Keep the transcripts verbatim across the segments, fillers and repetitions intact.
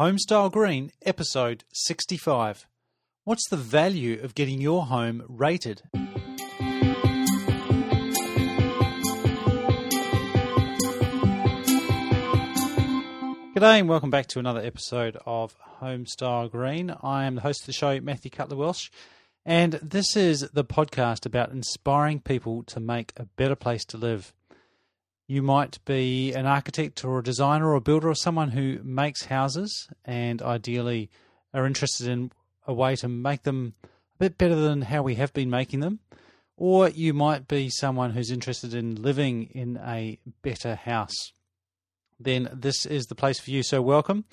Homestyle Green, episode sixty-five. What's the value of getting your home rated? G'day and welcome back to another episode of Homestyle Green. I am the host of the show, Matthew Cutler Welsh, and this is the podcast about inspiring people to make a better place to live. You might be an architect or a designer or a builder or someone who makes houses and ideally are interested in a way to make them a bit better than how we have been making them. Or you might be someone who's interested in living in a better house. Then this is the place for you, so welcome.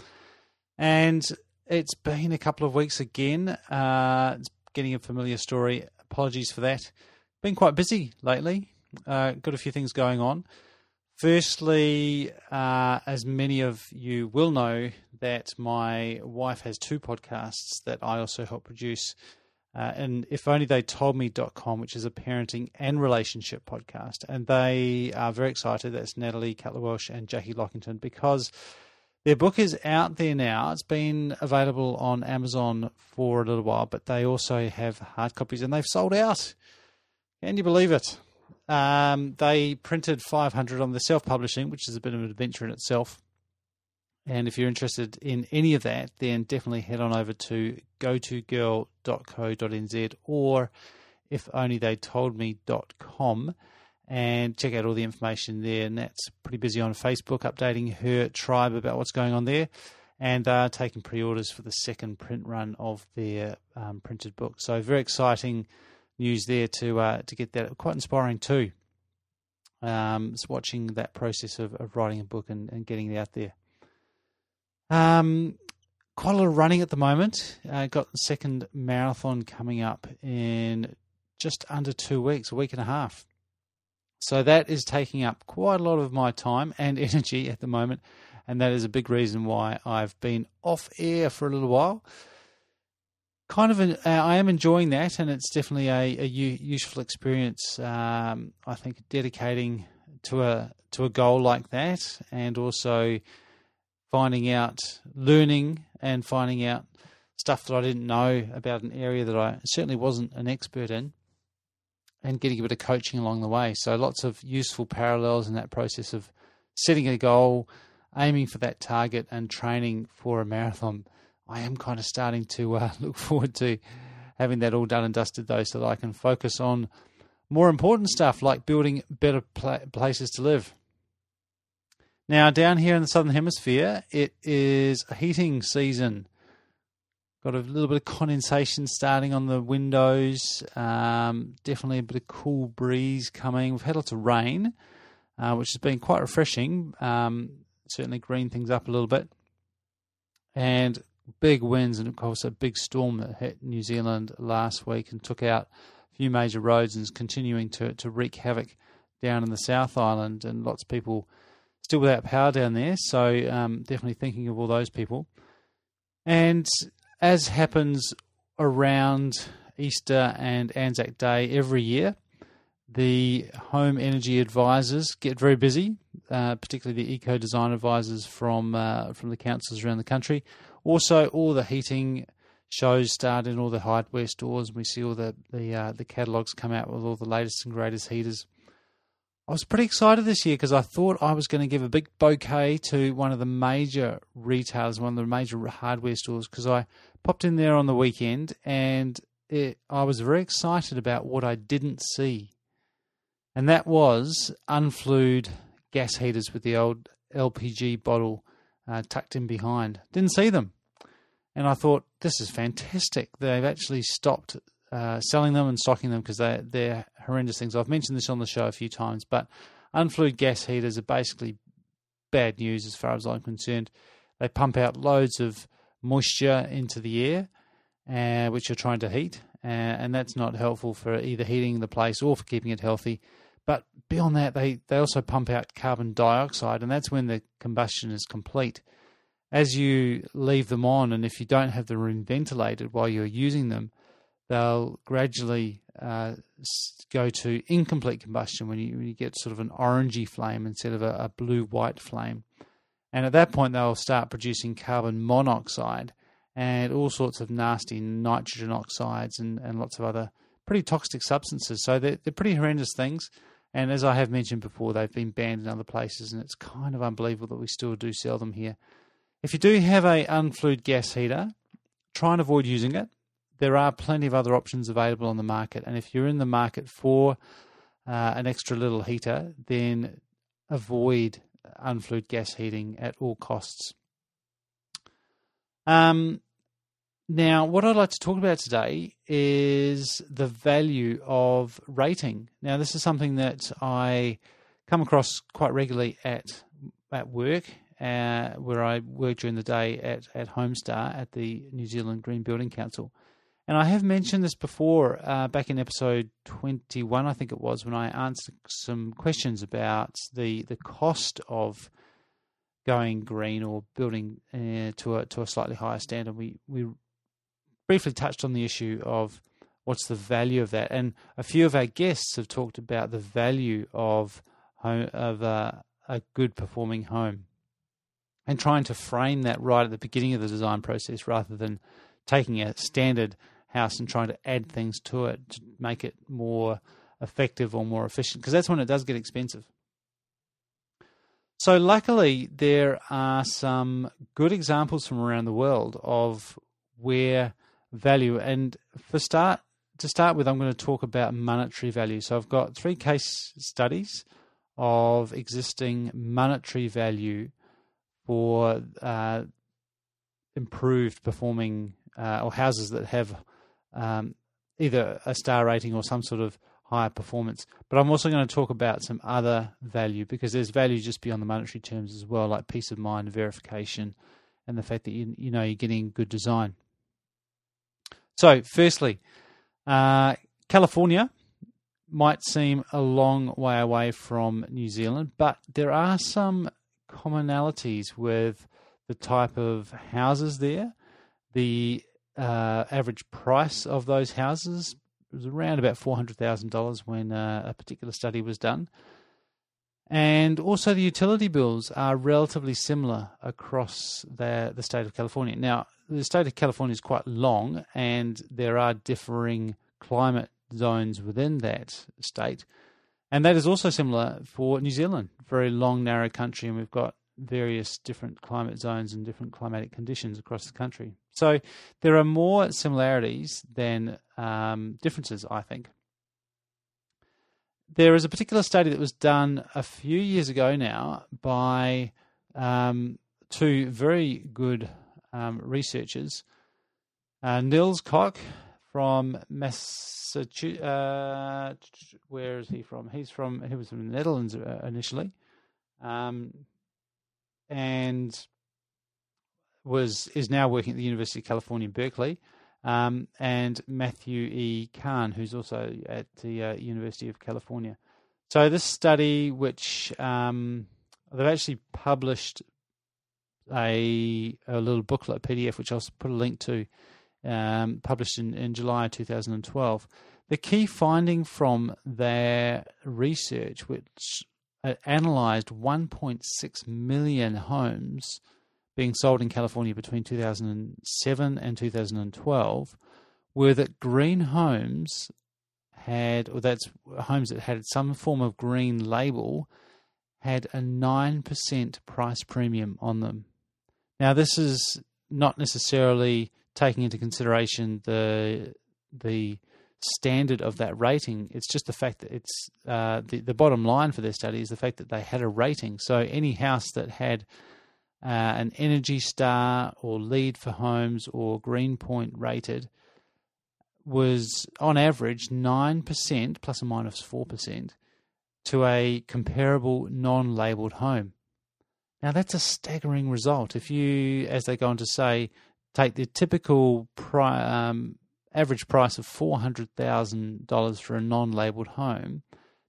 And it's been a couple of weeks again. Uh, it's getting a familiar story. Apologies for that. Been quite busy lately. Uh, got a few things going on. Firstly, uh, as many of you will know, that my wife has two podcasts that I also help produce, uh, and if only they told me dot com, which is a parenting and relationship podcast. And they are very excited. That's Natalie Cutler-Welsh and Jackie Lockington, because their book is out there now. It's been available on Amazon for a little while, but they also have hard copies, and they've sold out. Can you believe it? Um, they printed five hundred on the self-publishing, which is a bit of an adventure in itself. And if you're interested in any of that, then definitely head on over to go to girl dot co dot n z or if only they told me dot com and check out all the information there. And that's pretty busy on Facebook, updating her tribe about what's going on there. And they're taking pre-orders for the second print run of their um, printed book. So very exciting news there to uh, to get that. Quite inspiring too. Um, it's watching that process of, of writing a book and, and getting it out there. Um, quite a lot of running at the moment. Uh, got the second marathon coming up in just under two weeks, a week and a half. So that is taking up quite a lot of my time and energy at the moment, and that is a big reason why I've been off air for a little while. Kind of, an, uh, I am enjoying that, and it's definitely a, a u- useful experience. Um, I think dedicating to a to a goal like that, and also finding out, learning, and finding out stuff that I didn't know about an area that I certainly wasn't an expert in, and getting a bit of coaching along the way. So lots of useful parallels in that process of setting a goal, aiming for that target, and training for a marathon. I am kind of starting to uh, look forward to having that all done and dusted, though, so that I can focus on more important stuff like building better pla- places to live. Now, down here in the Southern Hemisphere, it is heating season. Got a little bit of condensation starting on the windows. Um, definitely a bit of cool breeze coming. We've had lots of rain, uh, which has been quite refreshing. Um, certainly greened things up a little bit. And big winds, and of course a big storm that hit New Zealand last week and took out a few major roads and is continuing to, to wreak havoc down in the South Island, and lots of people still without power down there, so um, definitely thinking of all those people. And as happens around Easter and Anzac Day every year, the home energy advisors get very busy, uh, particularly the eco-design advisors from uh, from the councils around the country. Also, all the heating shows start in all the hardware stores. We see all the the, uh, the catalogues come out with all the latest and greatest heaters. I was pretty excited this year because I thought I was going to give a big bouquet to one of the major retailers, one of the major hardware stores, because I popped in there on the weekend and it, I was very excited about what I didn't see. And that was unflued gas heaters with the old L P G bottle uh, tucked in behind. Didn't see them. And I thought, this is fantastic. They've actually stopped uh, selling them and stocking them because they, they're horrendous things. I've mentioned this on the show a few times, but unflued gas heaters are basically bad news as far as I'm concerned. They pump out loads of moisture into the air, uh, which you're trying to heat, uh, and that's not helpful for either heating the place or for keeping it healthy. But beyond that, they, they also pump out carbon dioxide, and that's when the combustion is complete. As you leave them on, and if you don't have the room ventilated while you're using them, they'll gradually uh, go to incomplete combustion when you, when you get sort of an orangey flame instead of a, a blue-white flame. And at that point, they'll start producing carbon monoxide and all sorts of nasty nitrogen oxides and, and lots of other pretty toxic substances. So they're, they're pretty horrendous things. And as I have mentioned before, they've been banned in other places, and it's kind of unbelievable that we still do sell them here. If you do have a unflued gas heater, try and avoid using it. There are plenty of other options available on the market. And if you're in the market for uh, an extra little heater, then avoid unflued gas heating at all costs. Um, now, what I'd like to talk about today is the value of rating. Now, this is something that I come across quite regularly at at work, uh, where I work during the day at, at Homestar at the New Zealand Green Building Council. And I have mentioned this before, uh, back in episode twenty-one, I think it was, when I answered some questions about the the cost of going green or building uh, to a to a slightly higher standard. We we briefly touched on the issue of what's the value of that, and a few of our guests have talked about the value of home, of uh, a good performing home, and trying to frame that right at the beginning of the design process rather than taking a standard house and trying to add things to it to make it more effective or more efficient, because that's when it does get expensive. So luckily, there are some good examples from around the world of where value, and for start to start with, I'm going to talk about monetary value. So I've got three case studies of existing monetary value for uh, improved performing uh, or houses that have um, either a star rating or some sort of higher performance. But I'm also going to talk about some other value, because there's value just beyond the monetary terms as well, like peace of mind, verification, and the fact that you, you know you're getting good design. So, firstly, uh, California might seem a long way away from New Zealand, but there are some commonalities with the type of houses there. The uh, average price of those houses, it was around about four hundred thousand dollars when uh, a particular study was done. And also the utility bills are relatively similar across the, the state of California. Now, the state of California is quite long, and there are differing climate zones within that state. And that is also similar for New Zealand, very long, narrow country, and we've got various different climate zones and different climatic conditions across the country. So there are more similarities than um, differences, I think. There is a particular study that was done a few years ago now by um, two very good um, researchers, uh, Nils Koch from Massachusetts. Uh, where is he from? He's from. He was from the Netherlands initially. Um, and was is now working at the University of California, Berkeley, um, and Matthew E. Kahn, who's also at the uh, University of California. So this study, which um, they've actually published a, a little booklet, P D F, which I'll put a link to, um, published in, in July two thousand twelve. The key finding from their research, which analysed one point six million homes being sold in California between two thousand seven and two thousand twelve, were that green homes had, or that's homes that had some form of green label, had a nine percent price premium on them. Now, this is not necessarily taking into consideration the the standard of that rating. It's just the fact that it's uh, the, the bottom line for their study is the fact that they had a rating. So any house that had uh, an Energy Star or LEED for Homes or Greenpoint rated was on average nine percent plus or minus four percent to a comparable non-labelled home. Now that's a staggering result. If you, as they go on to say, take the typical price, um, average price of four hundred thousand dollars for a non-labelled home,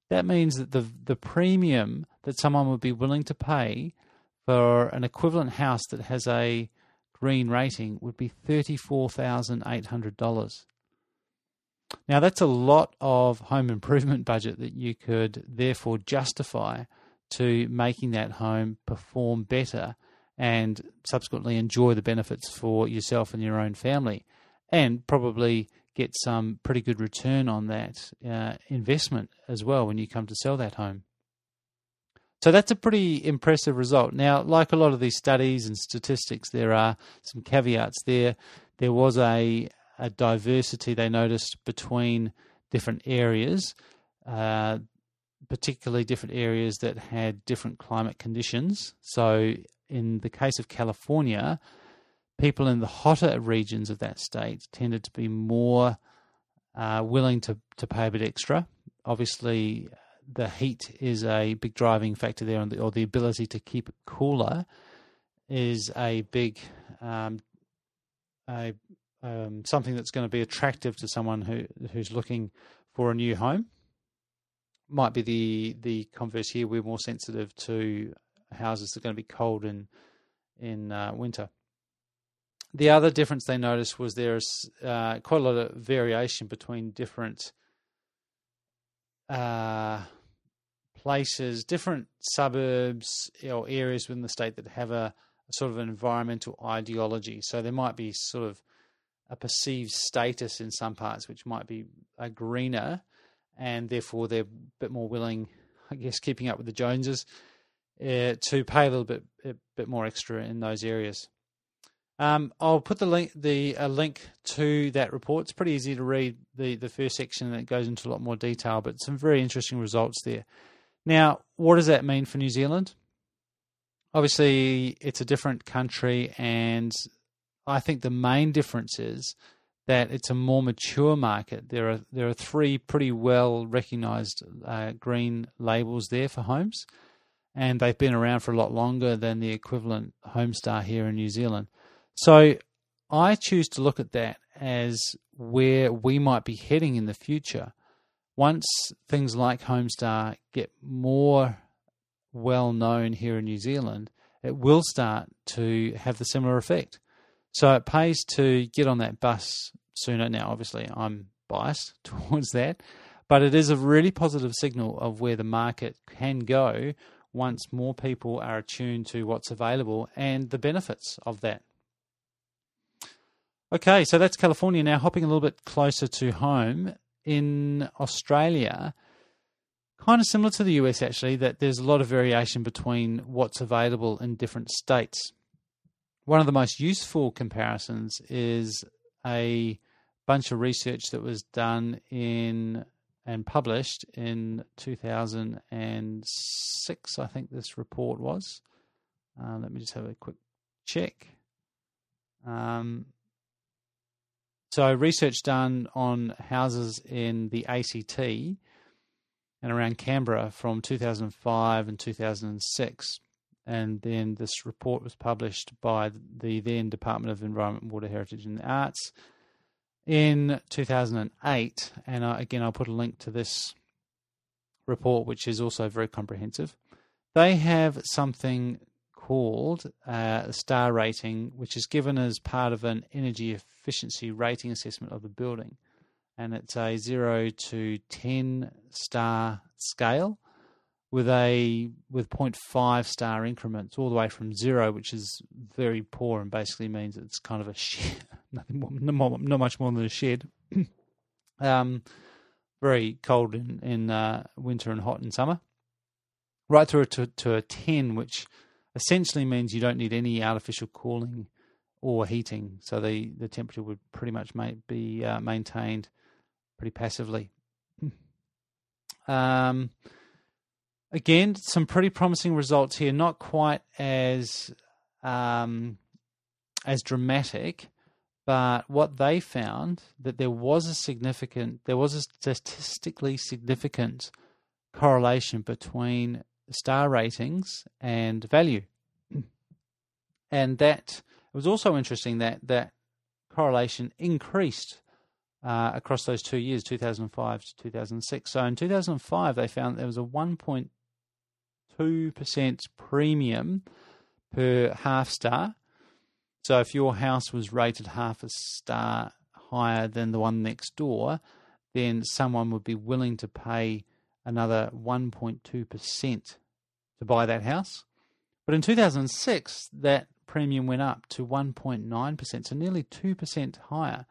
that means that the the premium that someone would be willing to pay for an equivalent house that has a green rating would be thirty-four thousand eight hundred dollars. Now, that's a lot of home improvement budget that you could therefore justify to making that home perform better and subsequently enjoy the benefits for yourself and your own family, and probably get some pretty good return on that uh, investment as well when you come to sell that home. So that's a pretty impressive result. Now, like a lot of these studies and statistics, there are some caveats there. There was a, a diversity they noticed between different areas, uh, particularly different areas that had different climate conditions. So in the case of California, people in the hotter regions of that state tended to be more uh, willing to, to pay a bit extra. Obviously, the heat is a big driving factor there, and the, or the ability to keep it cooler is a big um, a, um, something that's going to be attractive to someone who who's looking for a new home. Might be the the converse here. We're more sensitive to houses that are going to be cold in in uh, winter. The other difference they noticed was there is uh, quite a lot of variation between different uh, places, different suburbs or areas within the state that have a, a sort of an environmental ideology. So there might be sort of a perceived status in some parts which might be a greener, and therefore they're a bit more willing, I guess, keeping up with the Joneses, uh, to pay a little bit, a bit more extra in those areas. Um, I'll put the link, the a link to that report. It's pretty easy to read the, the first section, and it goes into a lot more detail, but some very interesting results there. Now, what does that mean for New Zealand? Obviously, it's a different country, and I think the main difference is that it's a more mature market. There are there are three pretty well recognised uh, green labels there for homes, and they've been around for a lot longer than the equivalent Homestar here in New Zealand. So I choose to look at that as where we might be heading in the future. Once things like Homestar get more well known here in New Zealand, it will start to have the similar effect. So it pays to get on that bus sooner. Now, obviously, I'm biased towards that, but it is a really positive signal of where the market can go once more people are attuned to what's available and the benefits of that. Okay, so that's California. Now, hopping a little bit closer to home, in Australia, kind of similar to the U S actually, that there's a lot of variation between what's available in different states. One of the most useful comparisons is a bunch of research that was done in and published in two thousand six, I think this report was. Uh, let me just have a quick check. Um, So research done on houses in the A C T and around Canberra from two thousand five and two thousand six. And then this report was published by the then Department of Environment, Water, Heritage and the Arts in two thousand eight. And again, I'll put a link to this report, which is also very comprehensive. They have something called uh, a star rating, which is given as part of an energy efficiency rating assessment of the building. And it's a zero to ten star scale with a with zero point five star increments all the way from zero, which is very poor and basically means it's kind of a shed, nothing more, no more, not much more than a shed. um, very cold in, in uh, winter and hot in summer. Right through to, to a ten, which essentially means you don't need any artificial cooling or heating, so the, the temperature would pretty much ma- be uh, maintained pretty passively. um, again, some pretty promising results here. Not quite as um, as dramatic, but what they found that there was a significant, there was a statistically significant correlation between star ratings and value. And that it was also interesting that that correlation increased uh, across those two years, two thousand five to two thousand six. So in two thousand five, they found there was a one point two percent premium per half star. So if your house was rated half a star higher than the one next door, then someone would be willing to pay another one point two percent to buy that house, But in two thousand six, that premium went up to one point nine percent, so nearly two percent higher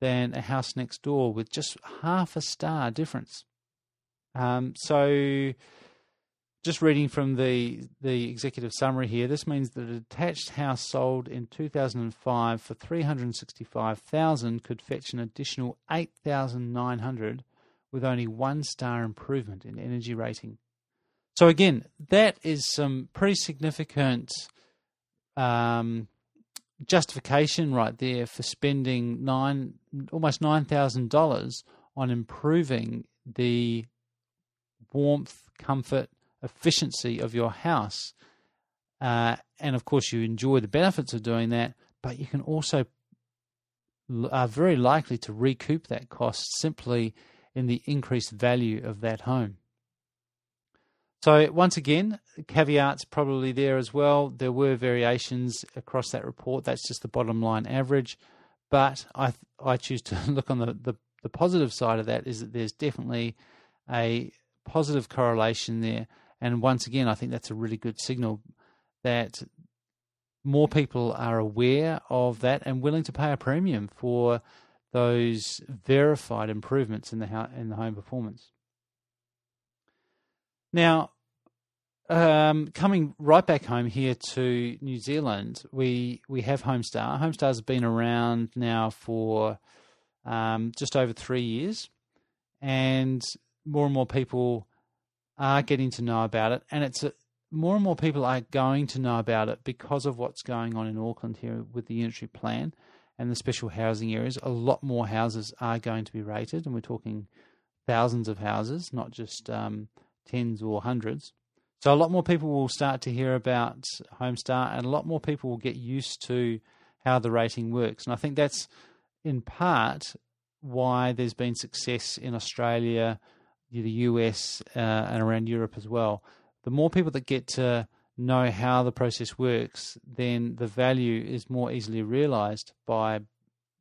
than a house next door with just half a star difference. Um, so just reading from the, the executive summary here, this means that a detached house sold in two thousand five for three hundred sixty-five thousand dollars could fetch an additional eight thousand nine hundred dollars with only one star improvement in energy rating. So again, that is some pretty significant um, justification right there for spending nine almost nine thousand dollars on improving the warmth, comfort, efficiency of your house. Uh, and of course, you enjoy the benefits of doing that, but you can also are very likely to recoup that cost simply in the increased value of that home. So once again, caveats probably there as well. There were variations across that report. That's just the bottom line average. But I I choose to look on the, the, the positive side of that, is that there's definitely a positive correlation there. And once again, I think that's a really good signal that more people are aware of that and willing to pay a premium for those verified improvements in the ho- in the home performance. Now, um, coming right back home here to New Zealand, we, we have Homestar. Homestar has been around now for um, just over three years, and more and more people are getting to know about it, and it's a, more and more people are going to know about it because of what's going on in Auckland here with the unitary plan and the special housing areas. A lot more houses are going to be rated, and we're talking thousands of houses, not just um, tens or hundreds. So a lot more people will start to hear about Homestar, and a lot more people will get used to how the rating works. And I think that's in part why there's been success in Australia, the U S, uh, and around Europe as well. The more people that get to know how the process works, then the value is more easily realized by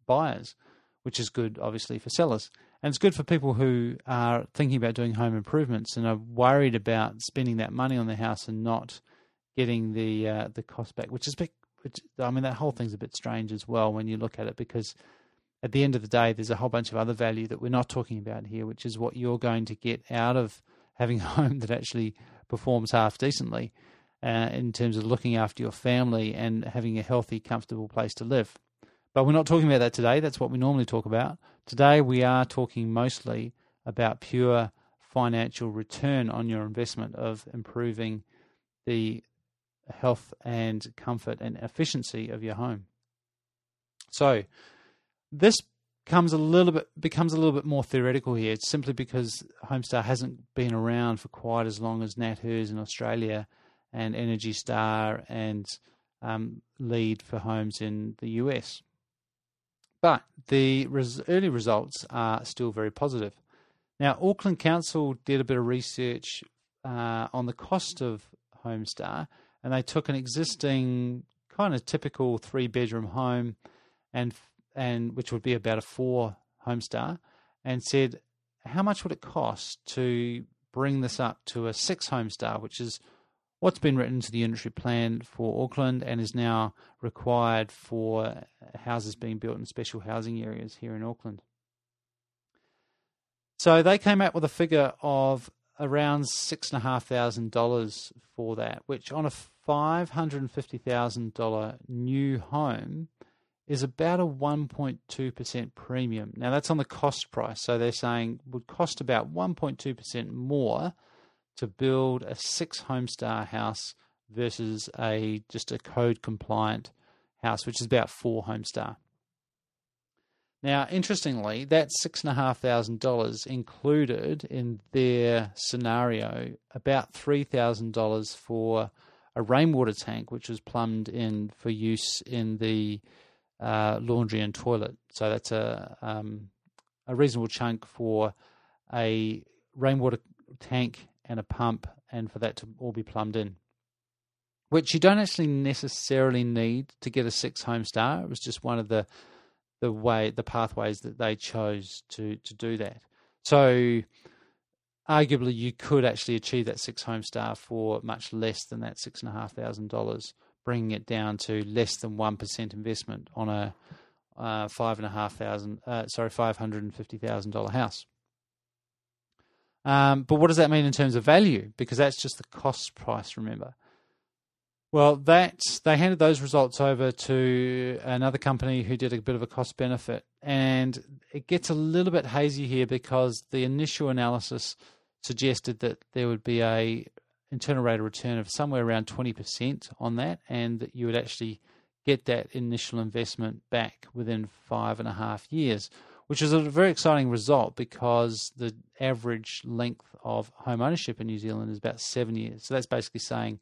buyers, which is good, obviously, for sellers. And it's good for people who are thinking about doing home improvements and are worried about spending that money on the house and not getting the uh, the cost back, which is a bit, which, I mean, that whole thing's a bit strange as well when you look at it, because at the end of the day, there's a whole bunch of other value that we're not talking about here, which is what you're going to get out of having a home that actually performs half decently. Uh, in terms of looking after your family and having a healthy, comfortable place to live. But we're not talking about that today. That's what we normally talk about. Today we are talking mostly about pure financial return on your investment of improving the health and comfort and efficiency of your home. So this comes a little bit becomes a little bit more theoretical here. It's simply because Homestar hasn't been around for quite as long as NatHERS in Australia and Energy Star and um, LEED for Homes in the U S. But the res- early results are still very positive. Now, Auckland Council did a bit of research uh, on the cost of Homestar, and they took an existing kind of typical three-bedroom home, and and which would be about a four Homestar, and said, how much would it cost to bring this up to a six Homestar, which is what's been written to the unitary plan for Auckland and is now required for houses being built in special housing areas here in Auckland. So they came out with a figure of around six thousand five hundred dollars for that, which on a five hundred fifty thousand dollars new home is about a one point two percent premium. Now that's on the cost price, so they're saying it would cost about one point two percent more to build a six Homestar house versus a just a code compliant house, which is about four Homestar. Now, interestingly, that six and a half thousand dollars included in their scenario about three thousand dollars for a rainwater tank, which was plumbed in for use in the uh, laundry and toilet. So that's a um, a reasonable chunk for a rainwater tank and a pump, and for that to all be plumbed in, which you don't actually necessarily need to get a six Homestar. It was just one of the the way the pathways that they chose to to do that. So arguably you could actually achieve that six Homestar for much less than that six and a half thousand dollars, bringing it down to less than one percent investment on a uh, five and a half thousand, uh, sorry, five hundred and fifty thousand dollar house. Um, but what does that mean in terms of value? Because that's just the cost price, remember. Well, that they handed those results over to another company who did a bit of a cost benefit, and it gets a little bit hazy here because the initial analysis suggested that there would be a internal rate of return of somewhere around twenty percent on that, and that you would actually get that initial investment back within five and a half years, which is a very exciting result because the average length of home ownership in New Zealand is about seven years. So that's basically saying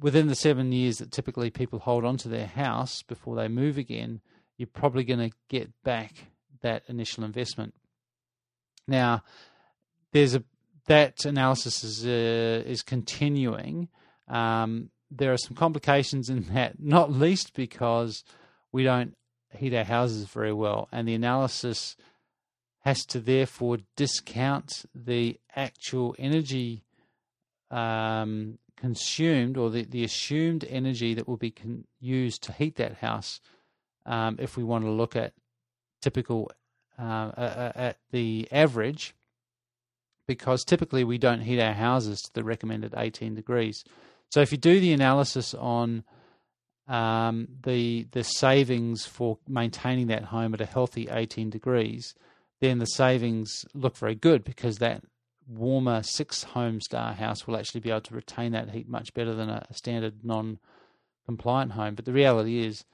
within the seven years that typically people hold on to their house before they move again, you're probably going to get back that initial investment. Now, there's a that analysis is uh, is continuing. Um, there are some complications in that, not least because we don't heat our houses very well, and the analysis has to therefore discount the actual energy um, consumed, or the, the assumed energy that will be con- used to heat that house, um, if we want to look at typical uh, uh, at the average, because typically we don't heat our houses to the recommended eighteen degrees. So if you do the analysis on Um, the the savings for maintaining that home at a healthy eighteen degrees, then the savings look very good because that warmer six Homestar house will actually be able to retain that heat much better than a standard non-compliant home. But the reality is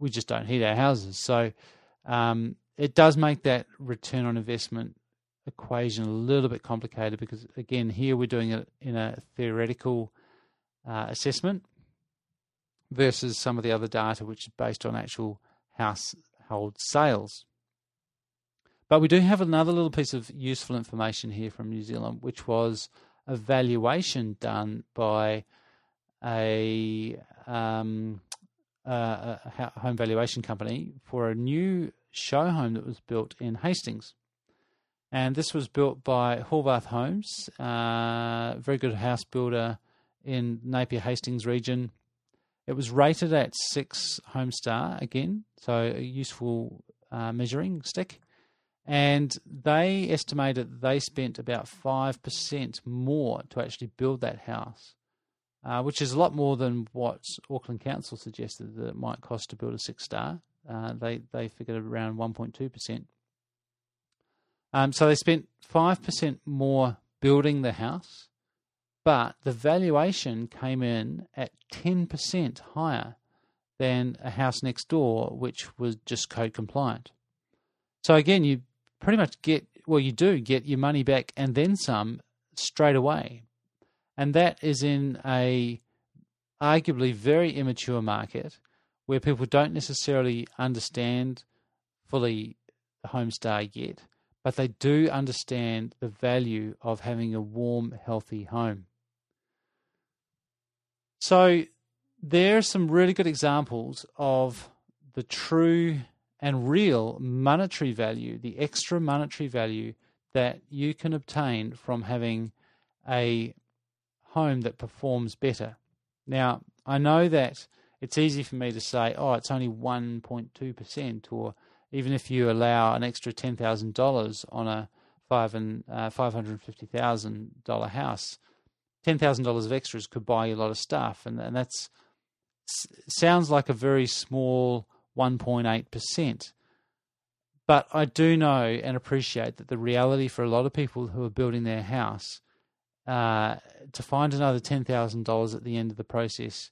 we just don't heat our houses. So um, it does make that return on investment equation a little bit complicated because, again, here we're doing it in a theoretical uh, assessment versus some of the other data which is based on actual household sales. But we do have another little piece of useful information here from New Zealand, which was a valuation done by a, um, a, a home valuation company for a new show home that was built in Hastings. And this was built by Horvath Homes, a very good house builder in Napier-Hastings region. It was rated at six Homestar again, so a useful uh, measuring stick. And they estimated they spent about five percent more to actually build that house, uh, which is a lot more than what Auckland Council suggested that it might cost to build a six-star. Uh, they, they figured around one point two percent. Um, so they spent five percent more building the house, but the valuation came in at ten percent higher than a house next door, which was just code compliant. So again, you pretty much get, well, you do get your money back and then some straight away. And that is in a arguably very immature market where people don't necessarily understand fully Homestar yet, but they do understand the value of having a warm, healthy home. So there are some really good examples of the true and real monetary value, the extra monetary value that you can obtain from having a home that performs better. Now, I know that it's easy for me to say, oh, it's only one point two percent, or even if you allow an extra ten thousand dollars on a five and uh, five hundred fifty thousand dollars house, ten thousand dollars of extras could buy you a lot of stuff, and, and that's sounds like a very small one point eight percent. But I do know and appreciate that the reality for a lot of people who are building their house, uh, to find another ten thousand dollars at the end of the process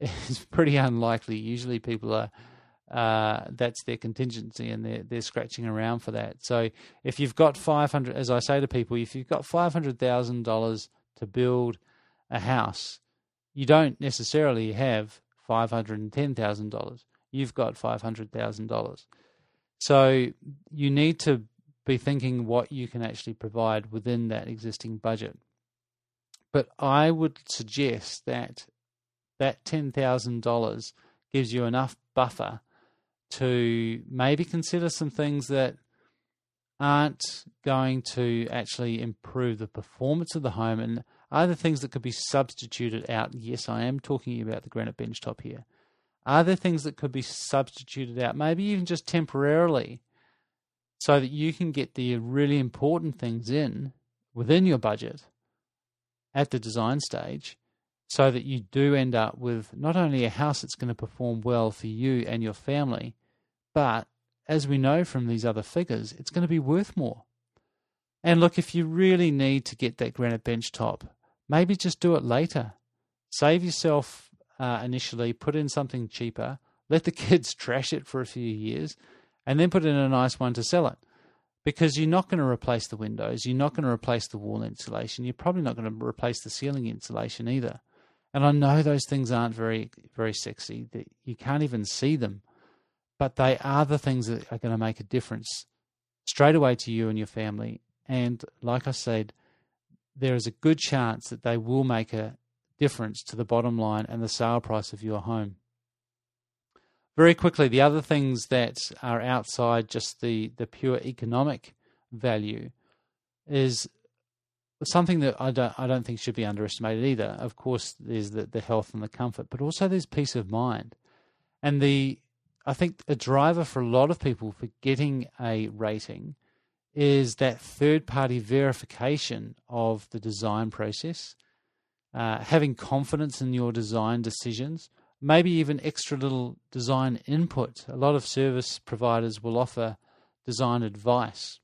is pretty unlikely. Usually people are, uh, that's their contingency and they're, they're scratching around for that. So if you've got five hundred, as I say to people, if you've got five hundred thousand dollars to build a house, you don't necessarily have five hundred ten thousand dollars. You've got five hundred thousand dollars. So you need to be thinking what you can actually provide within that existing budget. But I would suggest that that ten thousand dollars gives you enough buffer to maybe consider some things that aren't going to actually improve the performance of the home, and are there things that could be substituted out? Yes, I am talking about the granite bench top here. Are there things that could be substituted out, maybe even just temporarily, so that you can get the really important things in within your budget at the design stage, so that you do end up with not only a house that's going to perform well for you and your family, but as we know from these other figures, it's going to be worth more. And look, if you really need to get that granite bench top, maybe just do it later. Save yourself uh, initially, put in something cheaper, let the kids trash it for a few years, and then put in a nice one to sell it. Because you're not going to replace the windows, you're not going to replace the wall insulation, you're probably not going to replace the ceiling insulation either. And I know those things aren't very, very sexy. You can't even see them. But they are the things that are going to make a difference straight away to you and your family. And like I said, there is a good chance that they will make a difference to the bottom line and the sale price of your home. Very quickly, the other things that are outside just the, the pure economic value is something that I don't I don't think should be underestimated either. Of course, there's the, the health and the comfort, but also there's peace of mind. And the I think a driver for a lot of people for getting a rating is that third-party verification of the design process, uh, having confidence in your design decisions, maybe even extra little design input. A lot of service providers will offer design advice,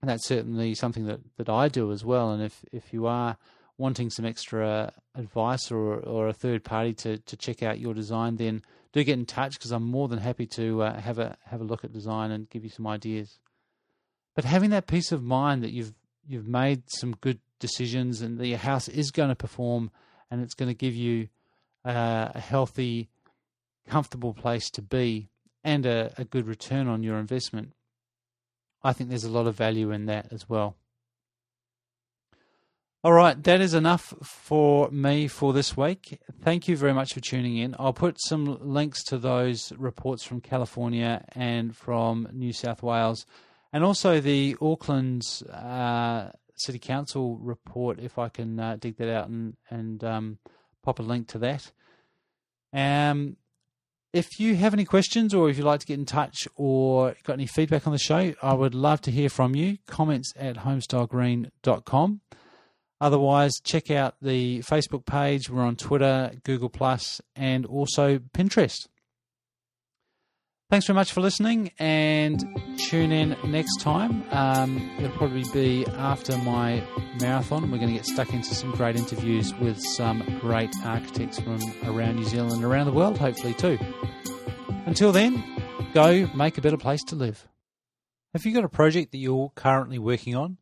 and that's certainly something that, that I do as well. And if, if you are wanting some extra advice or, or a third party to, to check out your design, then do get in touch, because I'm more than happy to uh, have a have a look at design and give you some ideas. But having that peace of mind that you've you've made some good decisions and that your house is going to perform, and it's going to give you uh, a healthy, comfortable place to be and a, a good return on your investment, I think there's a lot of value in that as well. All right, that is enough for me for this week. Thank you very much for tuning in. I'll put some links to those reports from California and from New South Wales, and also the Auckland uh, City Council report, if I can uh, dig that out and, and um, pop a link to that. Um, if you have any questions, or if you'd like to get in touch or got any feedback on the show, I would love to hear from you. Comments at homestyle green dot com. Otherwise, check out the Facebook page. We're on Twitter, Google Plus, and also Pinterest. Thanks very much for listening, and tune in next time. Um, it'll probably be after my marathon. We're going to get stuck into some great interviews with some great architects from around New Zealand and around the world, hopefully too. Until then, go make a better place to live. Have you got a project that you're currently working on?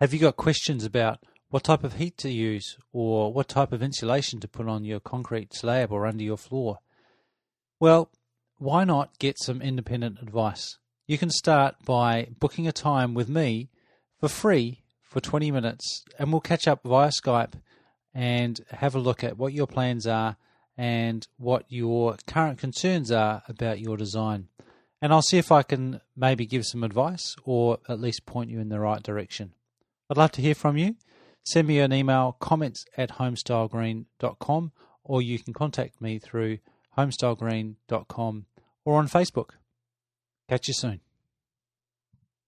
Have you got questions about what type of heat to use, or what type of insulation to put on your concrete slab or under your floor? Well, why not get some independent advice? You can start by booking a time with me for free for twenty minutes, and we'll catch up via Skype and have a look at what your plans are and what your current concerns are about your design. And I'll see if I can maybe give some advice, or at least point you in the right direction. I'd love to hear from you. Send me an email, comments at homestyle green dot com, or you can contact me through homestyle green dot com or on Facebook. Catch you soon.